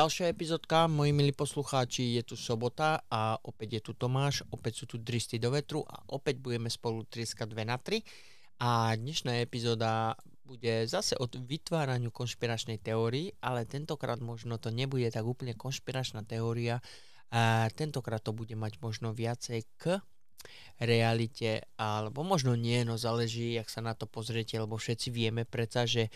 Ďalšia epizódka, moji milí poslucháči, je tu sobota a opäť je tu Tomáš, opäť sú tu Dríste do vetru a opäť budeme spolu trieskať 2 na 3. A dnešná epizóda bude zase o vytváraniu konšpiračnej teórii, ale tentokrát možno to nebude tak úplne konšpiračná teória, a tentokrát to bude mať možno viacej k realite, alebo možno nie, no záleží, jak sa na to pozriete, lebo všetci vieme predsa, že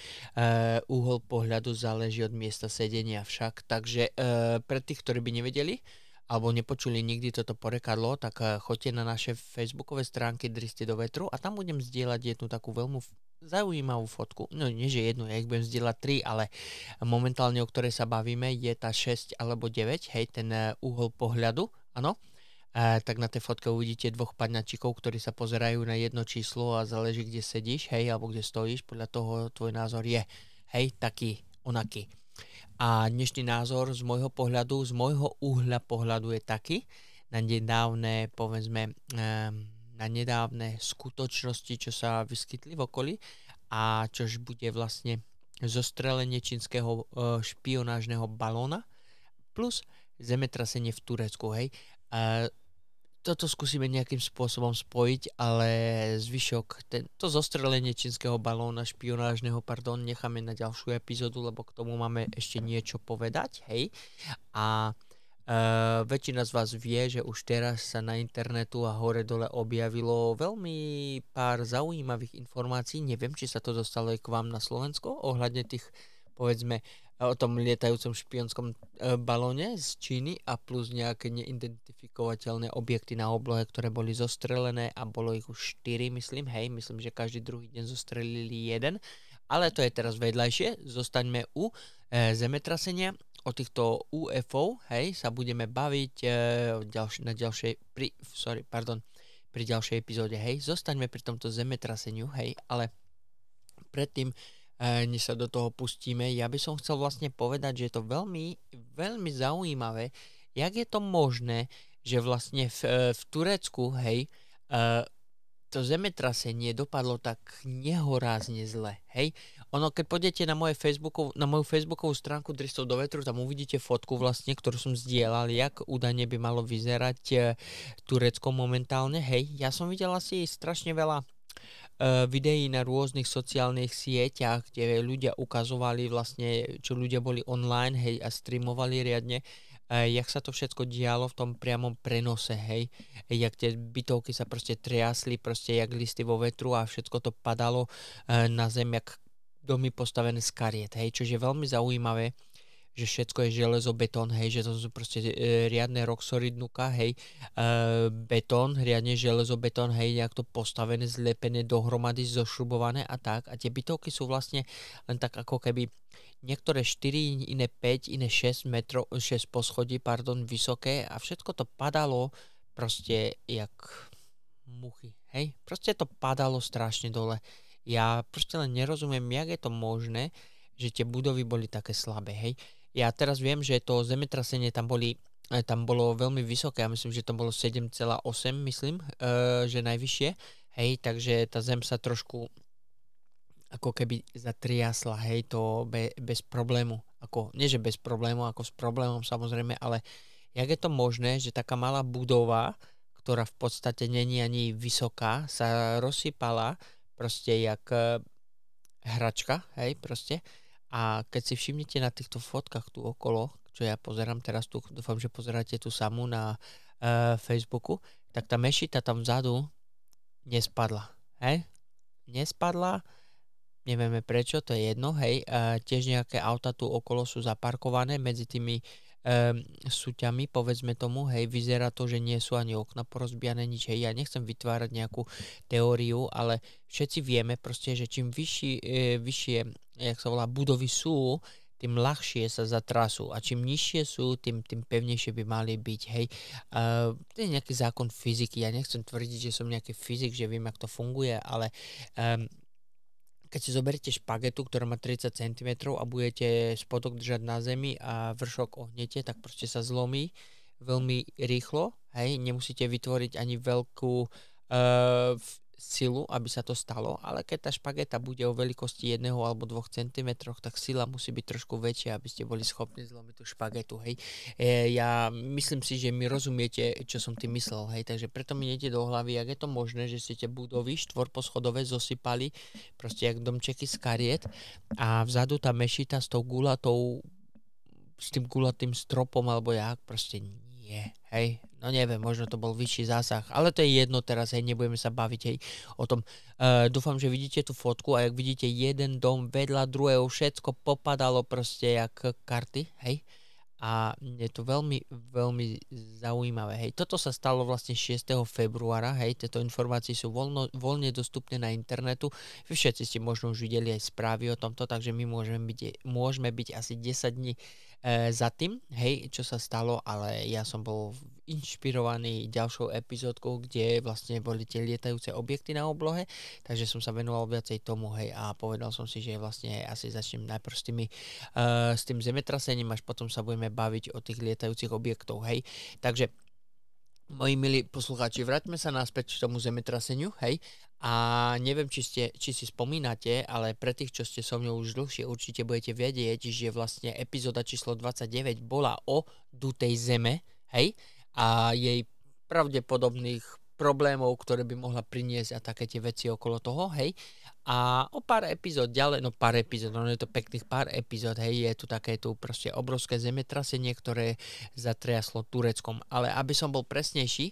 uhol pohľadu záleží od miesta sedenia však, takže pre tých, ktorí by nevedeli alebo nepočuli nikdy toto porekadlo, tak choďte na naše facebookové stránky Dríste do vetru a tam budem zdieľať jednu takú veľmi zaujímavú fotku, no nie že jednu, ja ich budem zdieľať 3, ale momentálne, o ktorej sa bavíme, je tá 6 alebo 9, hej, ten uhol pohľadu, áno. Tak na tej fotke uvidíte 2 padňačikov, ktorí sa pozerajú na jedno číslo a záleží, kde sedíš, hej, alebo kde stojíš, podľa toho tvoj názor je, hej, taký, onaký. A dnešný názor z môjho pohľadu, z môjho uhla pohľadu je taký, na nedávne, povedzme, na nedávne skutočnosti, čo sa vyskytli v okolí a čož bude vlastne zostrelenie čínskeho špionážneho balóna plus zemetrasenie v Turecku, hej. Toto skúsime nejakým spôsobom spojiť, ale zvyšok, to zostrelenie čínskeho balóna špionážneho, pardon, necháme na ďalšiu epizódu, lebo k tomu máme ešte niečo povedať, hej. A väčšina z vás vie, že už teraz sa na internetu a hore dole objavilo veľmi pár zaujímavých informácií, neviem, či sa to dostalo aj k vám na Slovensko, ohľadne tých, povedzme, o tom lietajúcom špionskom balóne z Číny a plus nejaké neidentifikovateľné objekty na oblohe, ktoré boli zostrelené a bolo ich už 4, myslím, hej, myslím, že každý druhý deň zostrelili 1, ale to je teraz vedľajšie, zostaňme u zemetrasenia, o týchto UFO, hej, sa budeme baviť pri ďalšej epizóde, hej, zostaňme pri tomto zemetraseniu, hej, ale predtým než sa do toho pustíme, ja by som chcel vlastne povedať, že je to veľmi, veľmi zaujímavé, jak je to možné, že vlastne v Turecku, hej, to zemetrasenie dopadlo tak nehorázne zle, hej. Ono, keď pôjdete na moju facebookovú stránku Dríste do vetru, tam uvidíte fotku vlastne, ktorú som zdieľal, jak údajne by malo vyzerať Turecko momentálne, hej. Ja som videl asi strašne veľa videí na rôznych sociálnych sieťach, kde ľudia ukazovali vlastne, čo ľudia boli online, hej, a streamovali riadne, jak sa to všetko dialo v tom priamom prenose, hej, jak tie bytovky sa proste triasli, proste jak listy vo vetru a všetko to padalo na zem, jak domy postavené z kariet, hej, čo je veľmi zaujímavé, že všetko je železobetón, hej, že to sú proste riadne roxory dnuka, hej, betón, riadne železobetón, hej, nejak to postavené, zlepené, dohromady, zošrubované a tak. A tie bytovky sú vlastne len tak ako keby niektoré 4, iné 5, iné 6 poschodí, pardon, vysoké a všetko to padalo proste jak muchy, hej. Proste to padalo strašne dole. Ja proste len nerozumiem, jak je to možné, že tie budovy boli také slabé, hej. Ja teraz viem, že to zemetrasenie tam bolo veľmi vysoké, ja myslím, že to bolo 7,8, myslím, že najvyššie, hej, takže tá zem sa trošku ako keby zatriasla, hej, to bez problému, ako, nie že bez problému, ako s problémom samozrejme, ale jak je to možné, že taká malá budova, ktorá v podstate není ani vysoká, sa rozsypala proste jak hračka, hej, proste. A keď si všimnete na týchto fotkách tu okolo, čo ja pozerám teraz tu, dúfam, že pozeráte tu samú na Facebooku, tak tá mešita tam vzadu nespadla, hej? Nespadla, nevieme prečo, to je jedno, hej, tiež nejaké auta tu okolo sú zaparkované medzi tými súťami, povedzme tomu, hej, vyzerá to, že nie sú ani okna porozbiané, nič, hej, ja nechcem vytvárať nejakú teóriu, ale všetci vieme proste, že čím vyššie, jak sa volá, budovy sú, tým ľahšie sa zatrasú a čím nižšie sú, tým pevnejšie by mali byť, hej. To je nejaký zákon fyziky, ja nechcem tvrdiť, že som nejaký fyzik, že viem, jak to funguje, ale keď si zoberiete špagetu, ktorá má 30 cm a budete spodok držať na zemi a vršok ohnete, tak proste sa zlomí veľmi rýchlo, hej, nemusíte vytvoriť ani veľkú silu, aby sa to stalo, ale keď tá špageta bude o veľkosti 1 alebo 2 cm, tak sila musí byť trošku väčšia, aby ste boli schopní zlomiť tú špagetu, hej. Ja myslím si, že mi rozumiete, čo som tým myslel, hej, takže preto mi nejde do hlavy, jak je to možné, že ste tie budovy štvorposchodové zosypali, proste jak domčeky z kariet a vzadu tá mešita s tou gulatou, s tým gulatým stropom, alebo jak, proste nie, hej. No neviem, možno to bol vyšší zásah, ale to je jedno teraz, hej, nebudeme sa baviť, hej, o tom. Dúfam, že vidíte tú fotku a jak vidíte jeden dom vedľa druhého, všetko popadalo proste jak karty, hej. A je to veľmi, veľmi zaujímavé, hej. Toto sa stalo vlastne 6. februára, hej, tieto informácie sú voľne dostupné na internetu. Vy všetci ste možno už videli aj správy o tomto, takže my môžeme byť asi 10 dní za tým, hej, čo sa stalo, ale ja som bol inšpirovaný ďalšou epizódkou, kde vlastne boli tie lietajúce objekty na oblohe, takže som sa venoval viacej tomu, hej, a povedal som si, že vlastne asi začnem najprv s tým zemetrasením, až potom sa budeme baviť o tých lietajúcich objektov, hej. Takže moji milí poslucháči, vráťme sa naspäť k tomu zemetraseniu, hej. A neviem, či si spomínate, ale pre tých, čo ste so mnou už dlhšie, určite budete vedieť, že vlastne epizóda číslo 29 bola o dutej zeme, hej. A jej pravdepodobných problémov, ktoré by mohla priniesť a také tie veci okolo toho, hej. A o pár epizód ďalej, je to pekných pár epizód, hej, je tu také tu proste obrovské zemetrasenie, ktoré zatriaslo Tureckom. Ale aby som bol presnejší,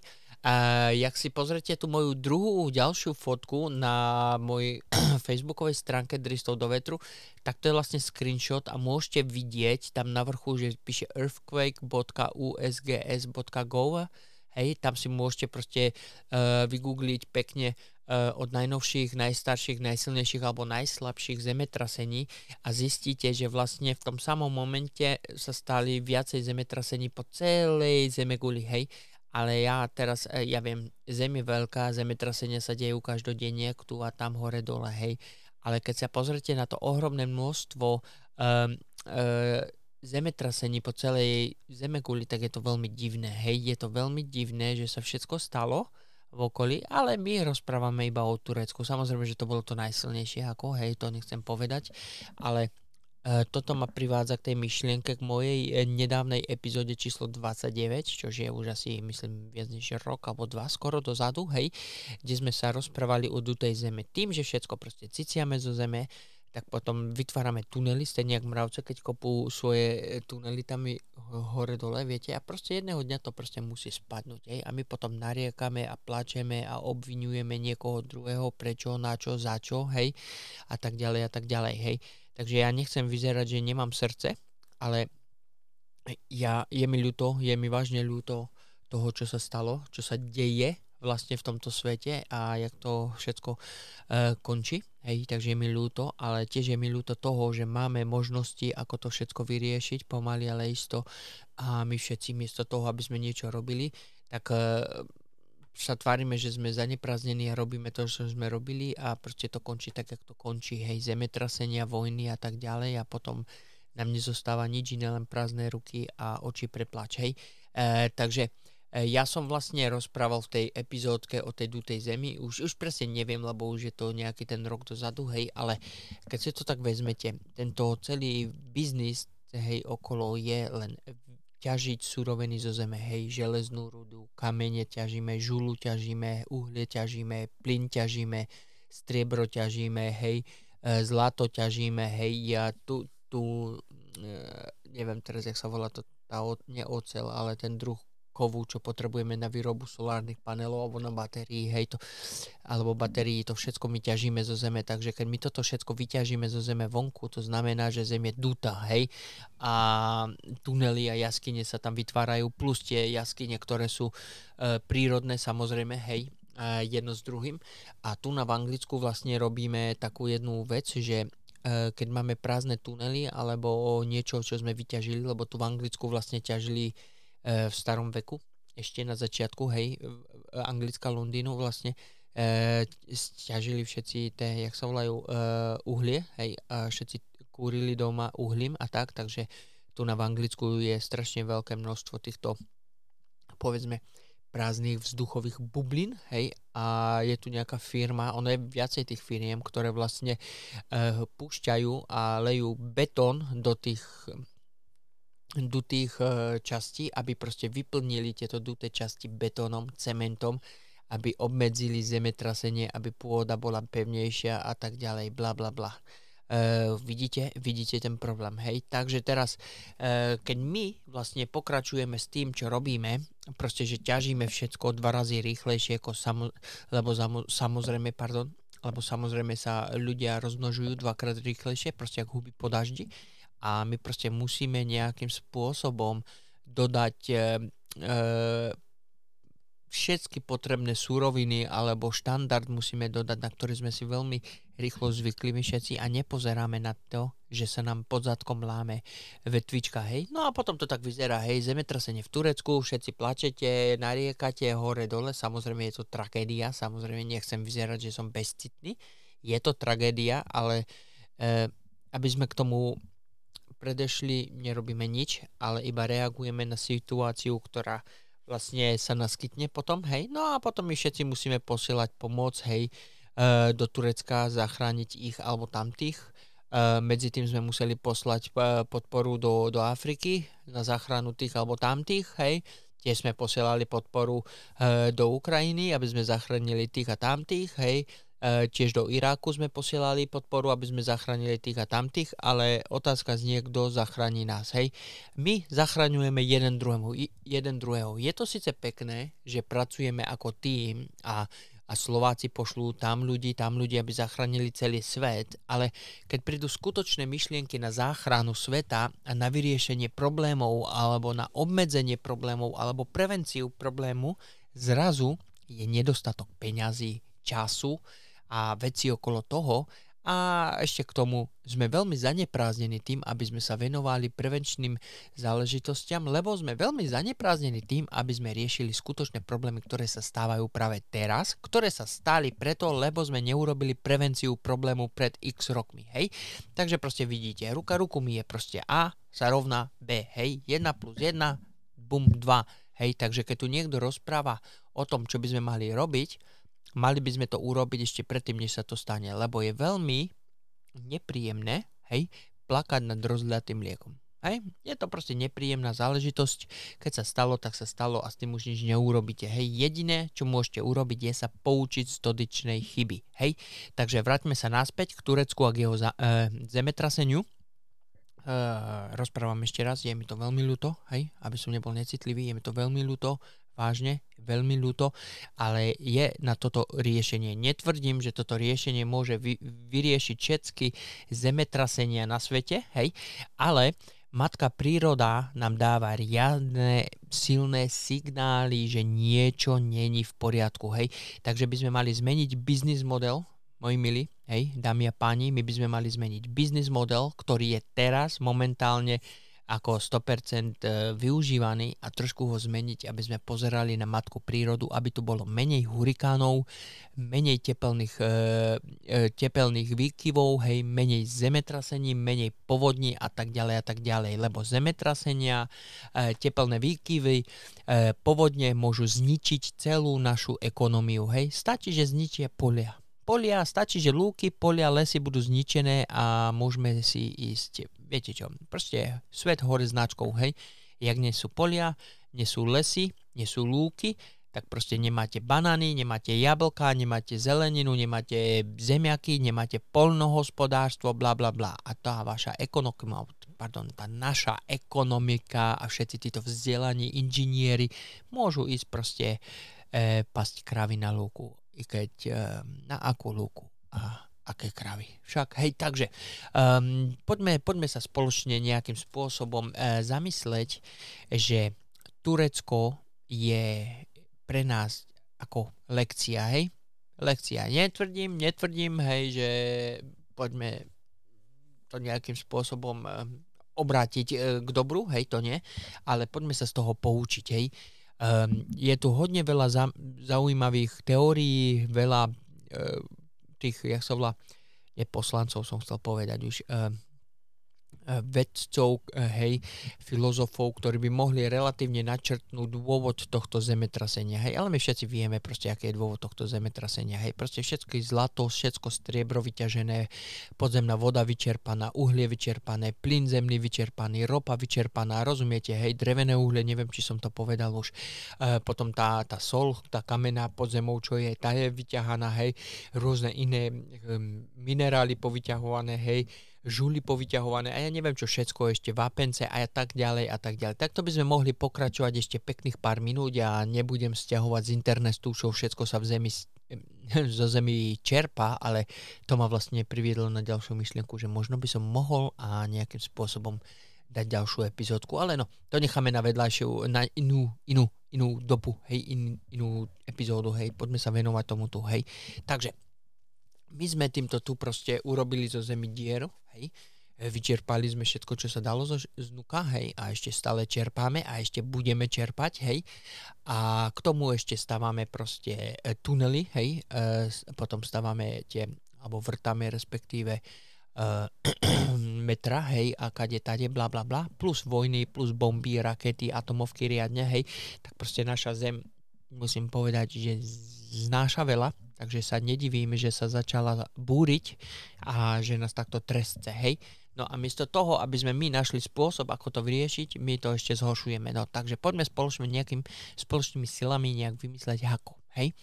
jak si pozrite tú moju druhú ďalšiu fotku na mojej facebookovej stránke Dríste do vetru, tak to je vlastne screenshot a môžete vidieť tam na vrchu, že píše earthquake.usgs.gov, hej, tam si môžete proste vygoogliť pekne od najnovších, najstarších, najsilnejších alebo najslabších zemetrasení a zistíte, že vlastne v tom samom momente sa stali viacej zemetrasení po celej zemeguli, hej. Ale ja viem, Zem je veľká, zemetrasenia sa dejú každodenne, tu a tam, hore, dole, hej. Ale keď sa pozrite na to ohromné množstvo zemetrasení po celej zemeguli, tak je to veľmi divné, hej. Je to veľmi divné, že sa všetko stalo v okolí, ale my rozprávame iba o Turecku. Samozrejme, že to bolo to najsilnejšie, ako, hej, to nechcem povedať, ale toto ma privádza k tej myšlienke, k mojej nedávnej epizóde číslo 29, čo je už asi, myslím, viac než rok alebo dva skoro dozadu, hej, kde sme sa rozprávali o dutej zeme. Tým, že všetko proste ciciame zo zeme, tak potom vytvárame tunely, stejne jak mravce, keď kopú svoje tunely tam hore dole, viete, a proste jedného dňa to proste musí spadnúť, hej, a my potom nariekame a plačeme a obvinujeme niekoho druhého, prečo, na čo, za čo, hej, a tak ďalej, hej. Takže ja nechcem vyzerať, že nemám srdce, ale je mi ľúto, je mi vážne ľúto toho, čo sa stalo, čo sa deje vlastne v tomto svete a jak to všetko končí. Hej, takže je mi ľúto, ale tiež je mi ľúto toho, že máme možnosti, ako to všetko vyriešiť, pomaly, ale isto. A my všetci miesto toho, aby sme niečo robili, tak sa tvárime, že sme zanepráznení a robíme to, čo sme robili a proste to končí tak, jak to končí. Hej, zemetrasenia, vojny a tak ďalej a potom nám nezostáva nič iné, len prázdne ruky a oči prepláč. Hej, takže ja som vlastne rozprával v tej epizódke o tej dutej zemi, už presne neviem, lebo už je to nejaký ten rok dozadu, hej, ale keď si to tak vezmete, tento celý biznis, hej, okolo je len ťažiť suroviny zo zeme, hej, železnú rudu, kamene ťažíme, žulu ťažíme, uhlie ťažíme, plyn ťažíme, striebro ťažíme, hej, zlato ťažíme, hej, ja tu neviem teraz, jak sa volá to, nie oceľ, ale ten druh kovu, čo potrebujeme na výrobu solárnych panelov alebo na batérií, hej, to, alebo batérií, to všetko my ťažíme zo zeme, takže keď my toto všetko vyťažíme zo zeme vonku, to znamená, že zem je dutá, hej, a tunely a jaskyne sa tam vytvárajú, plus tie jaskyne, ktoré sú prírodné, samozrejme, hej, jedno s druhým. A tu na v Anglicku vlastne robíme takú jednu vec, že keď máme prázdne tunely alebo niečo, čo sme vyťažili, lebo tu v Anglicku vlastne ťažili v starom veku, ešte na začiatku, hej, Anglická Londýnu vlastne stiažili všetci tie, jak sa volajú, uhlie, hej, a všetci kúrili doma uhlím a tak, takže tu na v Anglicku je strašne veľké množstvo týchto, povedzme, prázdnych vzduchových bublín, hej, a je tu nejaká firma, ono je viacej tých firiem, ktoré vlastne púšťajú a lejú betón do tých častí, aby proste vyplnili tieto duté časti betónom, cementom, aby obmedzili zemetrasenie, aby pôda bola pevnejšia a tak ďalej, bla bla bla. Vidíte ten problém, hej? Takže teraz, keď my vlastne pokračujeme s tým, čo robíme, proste, že ťažíme všetko 2 razy rýchlejšie, ako samozrejme sa ľudia rozmnožujú 2-krát rýchlejšie, proste ako huby po daždi, a my proste musíme nejakým spôsobom dodať všetky potrebné súroviny alebo štandard musíme dodať, na ktorý sme si veľmi rýchlo zvykli my všetci a nepozeráme na to, že sa nám pod zadkom láme vetvička, hej. No a potom to tak vyzerá, hej, zemetrasenie v Turecku, všetci plačete, nariekate hore dole, samozrejme je to tragédia, samozrejme nechcem vyzerať, že som bezcitný, je to tragédia, ale aby sme k tomu predešli, nerobíme nič, ale iba reagujeme na situáciu, ktorá vlastne sa naskytne potom, hej, no a potom my všetci musíme posielať pomoc, hej, do Turecka, zachrániť ich alebo tamtých. Medzi tým sme museli poslať podporu do Afriky na záchranu tých alebo tamtých, hej, tiež sme posielali podporu do Ukrajiny, aby sme zachránili tých a tamtých, hej, tiež do Iráku sme posielali podporu, aby sme zachránili tých a tamtých, ale otázka znie, kto zachráni nás, hej. My zachraňujeme jeden druhého. Je to síce pekné, že pracujeme ako tým a Slováci pošlú tam ľudí, aby zachránili celý svet, ale keď prídu skutočné myšlienky na záchranu sveta a na vyriešenie problémov alebo na obmedzenie problémov alebo prevenciu problému, zrazu je nedostatok peňazí, času a veci okolo toho a ešte k tomu sme veľmi zanepráznení tým, aby sme sa venovali prevenčným záležitostiam, lebo sme veľmi zanepráznení tým, aby sme riešili skutočné problémy, ktoré sa stávajú práve teraz, ktoré sa stali preto, lebo sme neurobili prevenciu problému pred x rokmi, hej. Takže proste vidíte, ruka ruku mi je proste A sa rovná B, hej, 1 + 1, bum, 2, hej, takže keď tu niekto rozpráva o tom, čo by sme mali robiť, mali by sme to urobiť ešte predtým, než sa to stane, lebo je veľmi nepríjemné, hej, plakať nad rozliatým mliekom. Hej? Je to proste nepríjemná záležitosť, keď sa stalo, tak sa stalo a s tým už nič neurobíte. Hej, jediné, čo môžete urobiť, je sa poučiť z dotyčnej chyby. Hej, takže vráťme sa naspäť k Turecku a k jeho zemetraseniu. Rozprávam ešte raz, je mi to veľmi ľúto, hej, aby som nebol necitlivý, je mi to veľmi ľúto. Vážne, veľmi ľúto, ale je na toto riešenie. Netvrdím, že toto riešenie môže vyriešiť všetky zemetrasenia na svete, hej, ale matka príroda nám dáva riadne silné signály, že niečo není v poriadku, hej. Takže by sme mali zmeniť biznis model, moji milí, hej, dámy a páni, my by sme mali zmeniť biznis model, ktorý je teraz momentálne ako 100% využívaný a trošku ho zmeniť, aby sme pozerali na matku prírodu, aby tu bolo menej hurikánov, menej tepelných výkyvov, hej, menej zemetrasení, menej povodní a tak ďalej, lebo zemetrasenia, tepelné výkyvy, povodne môžu zničiť celú našu ekonómiu, hej. Stačí, že zničia polia, stačí, že lúky, polia, lesy budú zničené a môžeme si ísť, viete čo, proste svet hore značkou, hej. Jak nie sú polia, nie sú lesy, nie sú lúky, tak proste nemáte banány, nemáte jablka, nemáte zeleninu, nemáte zemiaky, nemáte poľnohospodárstvo, bla bla bla. A tá naša ekonomika a všetci títo vzdelaní inžinieri môžu ísť proste pasť kravy na lúku. I keď na akú lúku a aké kravy. Však, hej, takže poďme sa spoločne nejakým spôsobom zamysleť, že Turecko je pre nás ako lekcia, hej. Lekcia. Netvrdím, hej, že poďme to nejakým spôsobom obrátiť k dobru, hej, to nie, ale poďme sa z toho poučiť, hej. Je tu hodne veľa zaujímavých teórií, veľa tých, jak sa volá, poslancov som chcel povedať už, vedcov, filozofov, ktorí by mohli relatívne načrtnúť dôvod tohto zemetrasenia. Hej, ale my všetci vieme proste, aký je dôvod tohto zemetrasenia. Hej, proste všetky zlato, všetko striebro vyťažené, podzemná voda vyčerpaná, uhlie vyčerpané, plyn zemný vyčerpaný, ropa vyčerpaná, rozumiete, hej, drevené uhlie, neviem, či som to povedal už. Potom tá sol, tá kamená pod zemou, čo je, tá je vyťahaná, hej, rôzne iné minerály povyťahované, hej, žuly povyťahované a ja neviem čo všetko ešte, vápence a tak ďalej a tak ďalej. Takto by sme mohli pokračovať ešte pekných pár minút a ja nebudem stiahovať z internetu, čo všetko sa zo zemi čerpa, ale to ma vlastne priviedlo na ďalšiu myšlienku, že možno by som mohol a nejakým spôsobom dať ďalšiu epizódku, ale no, to necháme na vedľajšiu, na inú dobu, hej, inú epizódu, hej, poďme sa venovať tomuto, hej. Takže my sme týmto tu proste urobili zo zemi dieru, hej, vyčerpali sme všetko, čo sa dalo znuka, hej, a ešte stále čerpáme a ešte budeme čerpať, hej, a k tomu ešte stávame proste tunely, hej, potom stávame tie, alebo vrtáme respektíve metra, hej, a kade tade, bla bla bla, plus vojny, plus bomby, rakety, atomovky riadne, hej, tak proste naša zem, musím povedať, že znáša veľa, takže sa nedivíme, že sa začala búriť a že nás takto tresce, hej. No a miesto toho, aby sme my našli spôsob, ako to vyriešiť, my to ešte zhoršujeme. No takže poďme spoločnými silami nejak vymysleť ako, hej.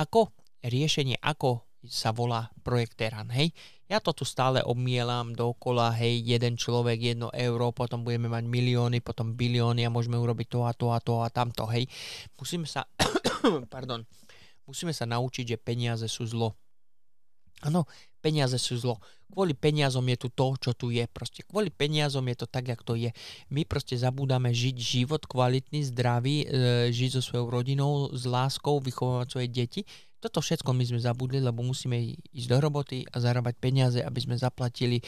Ako riešenie, ako sa volá Projekt Terran, hej. Ja to tu stále obmielam dookola, hej, jeden človek, 1 euro, potom budeme mať milióny, potom bilióny a môžeme urobiť to a to a to a tamto, hej. Musíme sa naučiť, že peniaze sú zlo. Áno, peniaze sú zlo. Kvôli peniazom je tu to, čo tu je. Proste kvôli peniazom je to tak, jak to je. My proste zabúdame žiť život kvalitný, zdravý, žiť so svojou rodinou, s láskou, vychovávať svoje deti. Toto všetko my sme zabudli, lebo musíme ísť do roboty a zarábať peniaze, aby sme zaplatili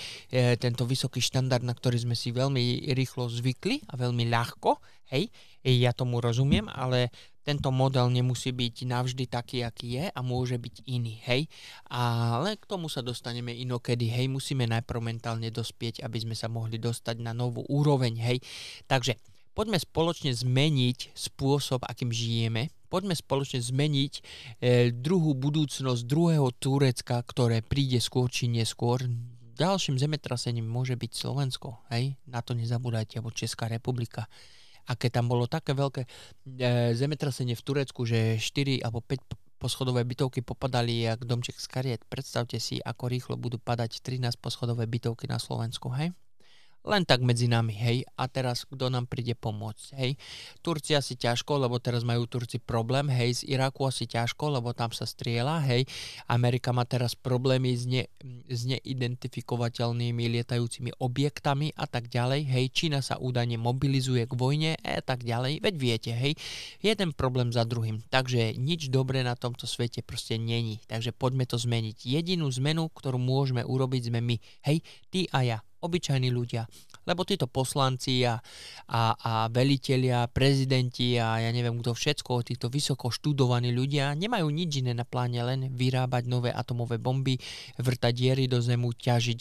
tento vysoký štandard, na ktorý sme si veľmi rýchlo zvykli a veľmi ľahko. Hej, ja tomu rozumiem, ale tento model nemusí byť navždy taký, aký je a môže byť iný. Hej, ale k tomu sa dostaneme inokedy. Hej, musíme najprv mentálne dospieť, aby sme sa mohli dostať na novú úroveň. Hej, takže poďme spoločne zmeniť spôsob, akým žijeme. Poďme spoločne zmeniť druhú budúcnosť druhého Turecka, ktoré príde skôr či neskôr. Ďalším zemetrasením môže byť Slovensko. Hej? Na to nezabúdajte, alebo Česká republika. A keď tam bolo také veľké zemetrasenie v Turecku, že 4 alebo 5 poschodové bytovky popadali jak domček z kariet. Predstavte si, ako rýchlo budú padať 13 poschodové bytovky na Slovensku. Hej? Len tak medzi nami, hej. A teraz, kto nám príde pomôcť, hej. Turcia si ťažko, lebo teraz majú Turci problém, hej. Z Iraku asi ťažko, lebo tam sa strieľa, hej. Amerika má teraz problémy s neidentifikovateľnými lietajúcimi objektami a tak ďalej, hej. Čína sa údajne mobilizuje k vojne a tak ďalej. Veď viete, hej. Jeden problém za druhým. Takže nič dobré na tomto svete proste není. Takže poďme to zmeniť. Jedinú zmenu, ktorú môžeme urobiť, sme my, hej. Ty a ja. Obyčajní ľudia, lebo títo poslanci a velitelia, prezidenti a ja neviem kto všetko, títo vysoko študovaní ľudia nemajú nič iné na pláne, len vyrábať nové atomové bomby, vrtať diery do zemu, ťažiť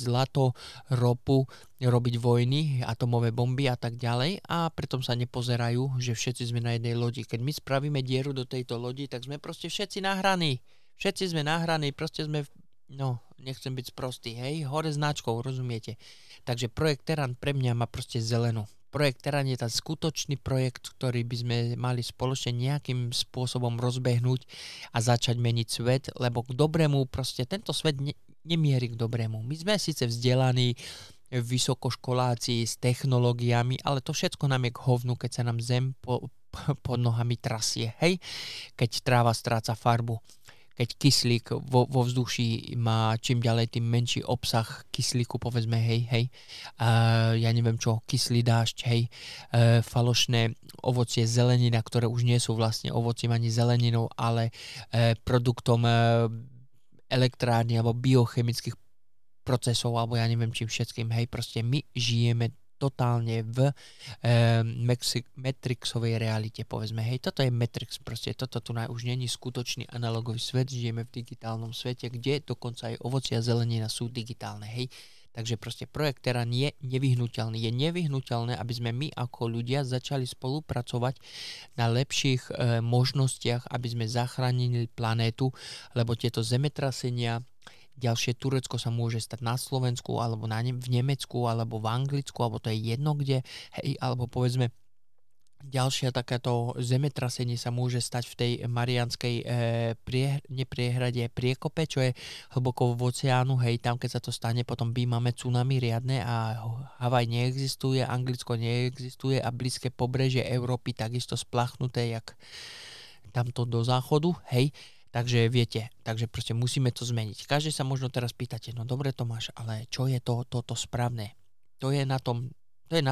zlato, ropu, robiť vojny, atomové bomby a tak ďalej a pritom sa nepozerajú, že všetci sme na jednej lodi. Keď my spravíme dieru do tejto lodi, tak sme proste všetci nahraní. Všetci sme nahraní, proste sme... No, nechcem byť sprostý, hej, hore značkou, rozumiete. Takže Projekt Terran pre mňa má proste zelenú. Projekt Terran je ten skutočný projekt, ktorý by sme mali spoločne nejakým spôsobom rozbehnúť a začať meniť svet, lebo k dobrému proste tento svet nemierí k dobrému. My sme síce vzdelaní vysokoškoláci s technológiami, ale to všetko nám je k hovnu, keď sa nám zem pod nohami trasie, hej, keď tráva stráca farbu. Keď kyslík vo vzduchu má čím ďalej tým menší obsah kyslíku, povedzme, ja neviem čo, kyslý dážď, falošné ovocie, zelenina, ktoré už nie sú vlastne ovocím ani zeleninou, ale produktom elektrárny alebo biochemických procesov, alebo ja neviem čím všetkým, hej, proste my žijeme totálne v Matrixovej realite, povedzme. Hej, toto je Matrix, proste toto tu už není skutočný analogový svet, žijeme v digitálnom svete, kde dokonca aj ovocie a zelenina sú digitálne, hej. Takže proste projekt Terran je nevyhnutelný. Je nevyhnutelné, aby sme my ako ľudia začali spolupracovať na lepších možnostiach, aby sme zachránili planétu, lebo tieto zemetrasenia, ďalšie Turecko sa môže stať na Slovensku, alebo v Nemecku, alebo v Anglicku, alebo to je jedno kde, hej, alebo povedzme ďalšie takéto zemetrasenie sa môže stať v tej Mariánskej priekope, čo je hlboko v oceánu, hej, tam keď sa to stane, potom by máme tsunami riadne a Havaj neexistuje, Anglicko neexistuje a blízke pobrežie Európy takisto splachnuté, jak tamto do záchodu, hej. Takže viete, takže proste musíme to zmeniť. Každý sa možno teraz pýtate, no dobre Tomáš, ale čo je to správne? To je na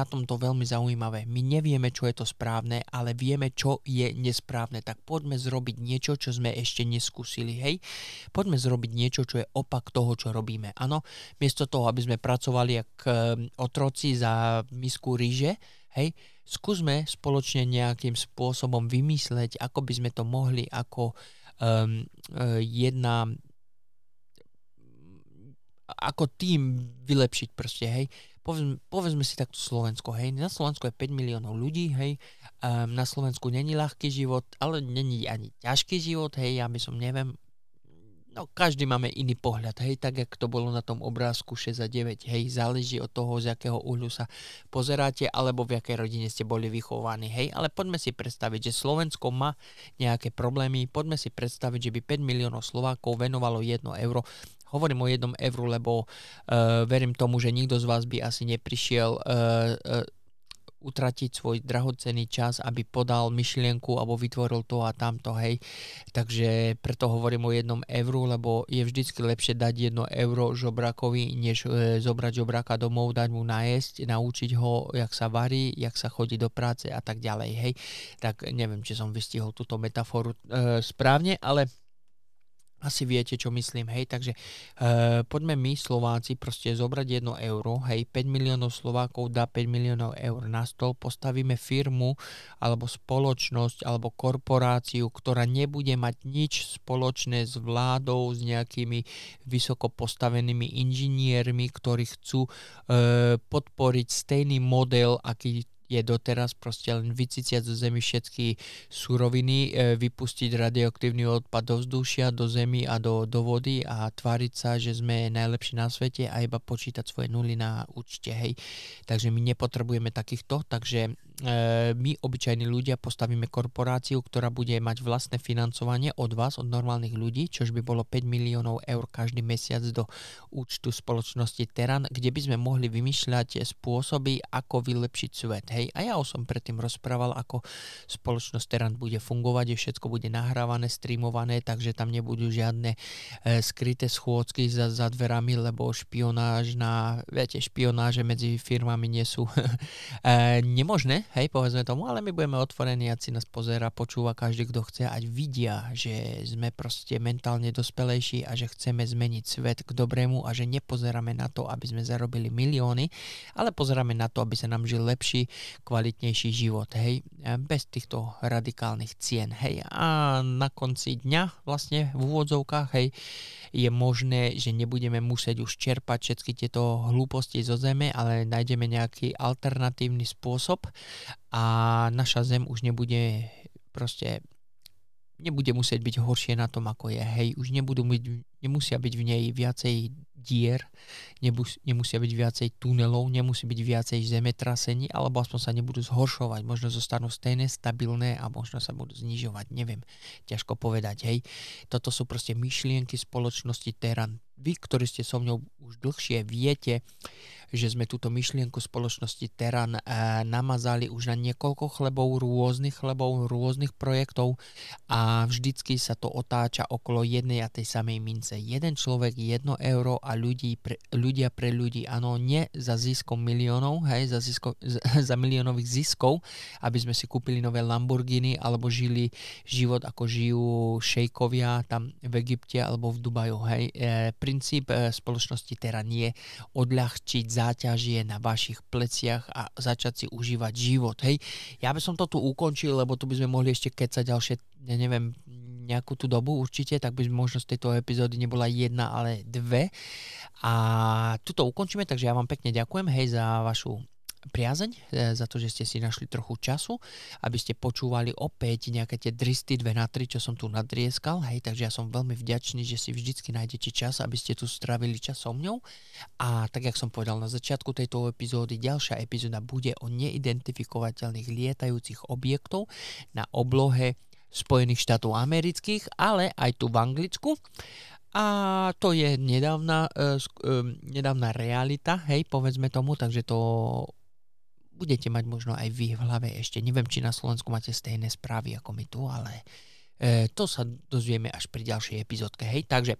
tomto veľmi zaujímavé. My nevieme, čo je to správne, ale vieme, čo je nesprávne. Tak poďme zrobiť niečo, čo sme ešte neskúsili, hej? Poďme zrobiť niečo, čo je opak toho, čo robíme. Áno, miesto toho, aby sme pracovali jak otroci za misku ríže, hej, skúsme spoločne nejakým spôsobom vymysleť, ako by sme to mohli ako tým vylepšiť proste, hej. Povedzme si takto Slovensko, hej. Na Slovensku je 5 miliónov ľudí, hej. Na Slovensku není ľahký život, ale není ani ťažký život, hej. Ja by som neviem, no každý máme iný pohľad, hej. Tak, jak to bolo na tom obrázku 6 a 9, hej. Záleží od toho, z jakého uhľu sa pozeráte, alebo v jakej rodine ste boli vychovaní, hej. Ale poďme si predstaviť, že Slovensko má nejaké problémy. Poďme si predstaviť, že by 5 miliónov Slovákov venovalo 1 euro. Hovorím o 1 euru, lebo verím tomu, že nikto z vás by asi neprišiel utratiť svoj drahocenný čas, aby podal myšlienku alebo vytvoril to a tamto, hej. Takže preto hovorím o 1 euru, lebo je vždycky lepšie dať 1 euro žobrakovi, než zobrať žobraka domov, dať mu najesť, naučiť ho, jak sa varí, jak sa chodí do práce a tak ďalej, hej. Tak neviem, či som vystihol túto metaforu správne, ale asi viete, čo myslím, hej, takže poďme my Slováci proste zobrať 1 euro, hej, 5 miliónov Slovákov dá 5 miliónov eur na stôl, postavíme firmu alebo spoločnosť alebo korporáciu, ktorá nebude mať nič spoločné s vládou, s nejakými vysoko postavenými inžiniermi, ktorí chcú podporiť stejný model, aký je doteraz, proste len vycítiať zo zemi všetky suroviny, vypustiť radioaktívny odpad do vzdušia, do zemi a do vody a tváriť sa, že sme najlepší na svete a iba počítať svoje nuly na účte, hej. Takže my nepotrebujeme takýchto, takže my obyčajní ľudia postavíme korporáciu, ktorá bude mať vlastné financovanie od vás, od normálnych ľudí, čož by bolo 5 miliónov eur každý mesiac do účtu spoločnosti Terran, kde by sme mohli vymýšľať spôsoby, ako vylepšiť svet. Hej, a ja som predtým rozprával, ako spoločnosť Terran bude fungovať, všetko bude nahrávané, streamované, takže tam nebudú žiadne skryté schôdzky za dverami, lebo špionáže medzi firmami nie sú nemožné, hej, povedzme tomu, ale my budeme otvorení, ať si nás pozera, počúva každý, kto chce, ať vidia, že sme proste mentálne dospelejší a že chceme zmeniť svet k dobrému a že nepozeráme na to, aby sme zarobili milióny, ale pozeráme na to, aby sa nám žil lepší, kvalitnejší život, hej, bez týchto radikálnych cien, hej. A na konci dňa vlastne v úvodzovkách, hej, je možné, že nebudeme musieť už čerpať všetky tieto hlúposti zo zeme, ale nájdeme nejaký alternatívny spôsob a naša zem už nebude musieť byť horšie na tom, ako je, hej, už nemusia byť v nej viacej dier, nemusia byť viacej tunelov, nemusí byť viacej zemetrasení, alebo aspoň sa nebudú zhoršovať, možno zostanú stejné, stabilné a možno sa budú znižovať, neviem, ťažko povedať, hej. Toto sú proste myšlienky spoločnosti Terran. Vy, ktorí ste so mnou už dlhšie, viete, že sme túto myšlienku spoločnosti Terran namazali už na niekoľko rôznych projektov a vždycky sa to otáča okolo jednej a tej samej mince. Jeden človek, 1 euro a ľudia pre ľudí. Áno, nie za ziskom miliónov, hej, za miliónových ziskov, aby sme si kúpili nové Lamborghini alebo žili život, ako žijú šejkovia tam v Egypte alebo v Dubaju, hej. Princíp spoločnosti Terran je odľahčiť záťažie na vašich pleciach a začať si užívať život, hej. Ja by som to tu ukončil, lebo tu by sme mohli ešte kecať ďalšie, ja neviem, nejakú tú dobu určite, tak by možno z tejto epizódy nebola jedna, ale dve. A tuto ukončíme, takže ja vám pekne ďakujem, hej, za vašu priazeň, za to, že ste si našli trochu času, aby ste počúvali opäť nejaké tie dristy 2x3, čo som tu nadrieskal, hej, takže ja som veľmi vďačný, že si vždycky nájdete čas, aby ste tu strávili čas so mňou. A tak, jak som povedal na začiatku tejto epizódy, ďalšia epizóda bude o neidentifikovateľných lietajúcich objektov na oblohe Spojených štátov amerických, ale aj tu v Anglicku. A to je nedávna realita, hej, povedzme tomu, takže to budete mať možno aj vy v hlave ešte. Neviem, či na Slovensku máte stejné správy ako my tu, ale to sa dozvieme až pri ďalšej epizódke. Hej, takže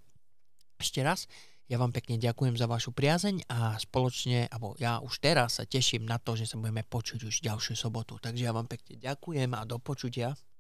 ešte raz, ja vám pekne ďakujem za vašu priazeň a spoločne, alebo ja už teraz sa teším na to, že sa budeme počuť už ďalšiu sobotu. Takže ja vám pekne ďakujem a do počutia.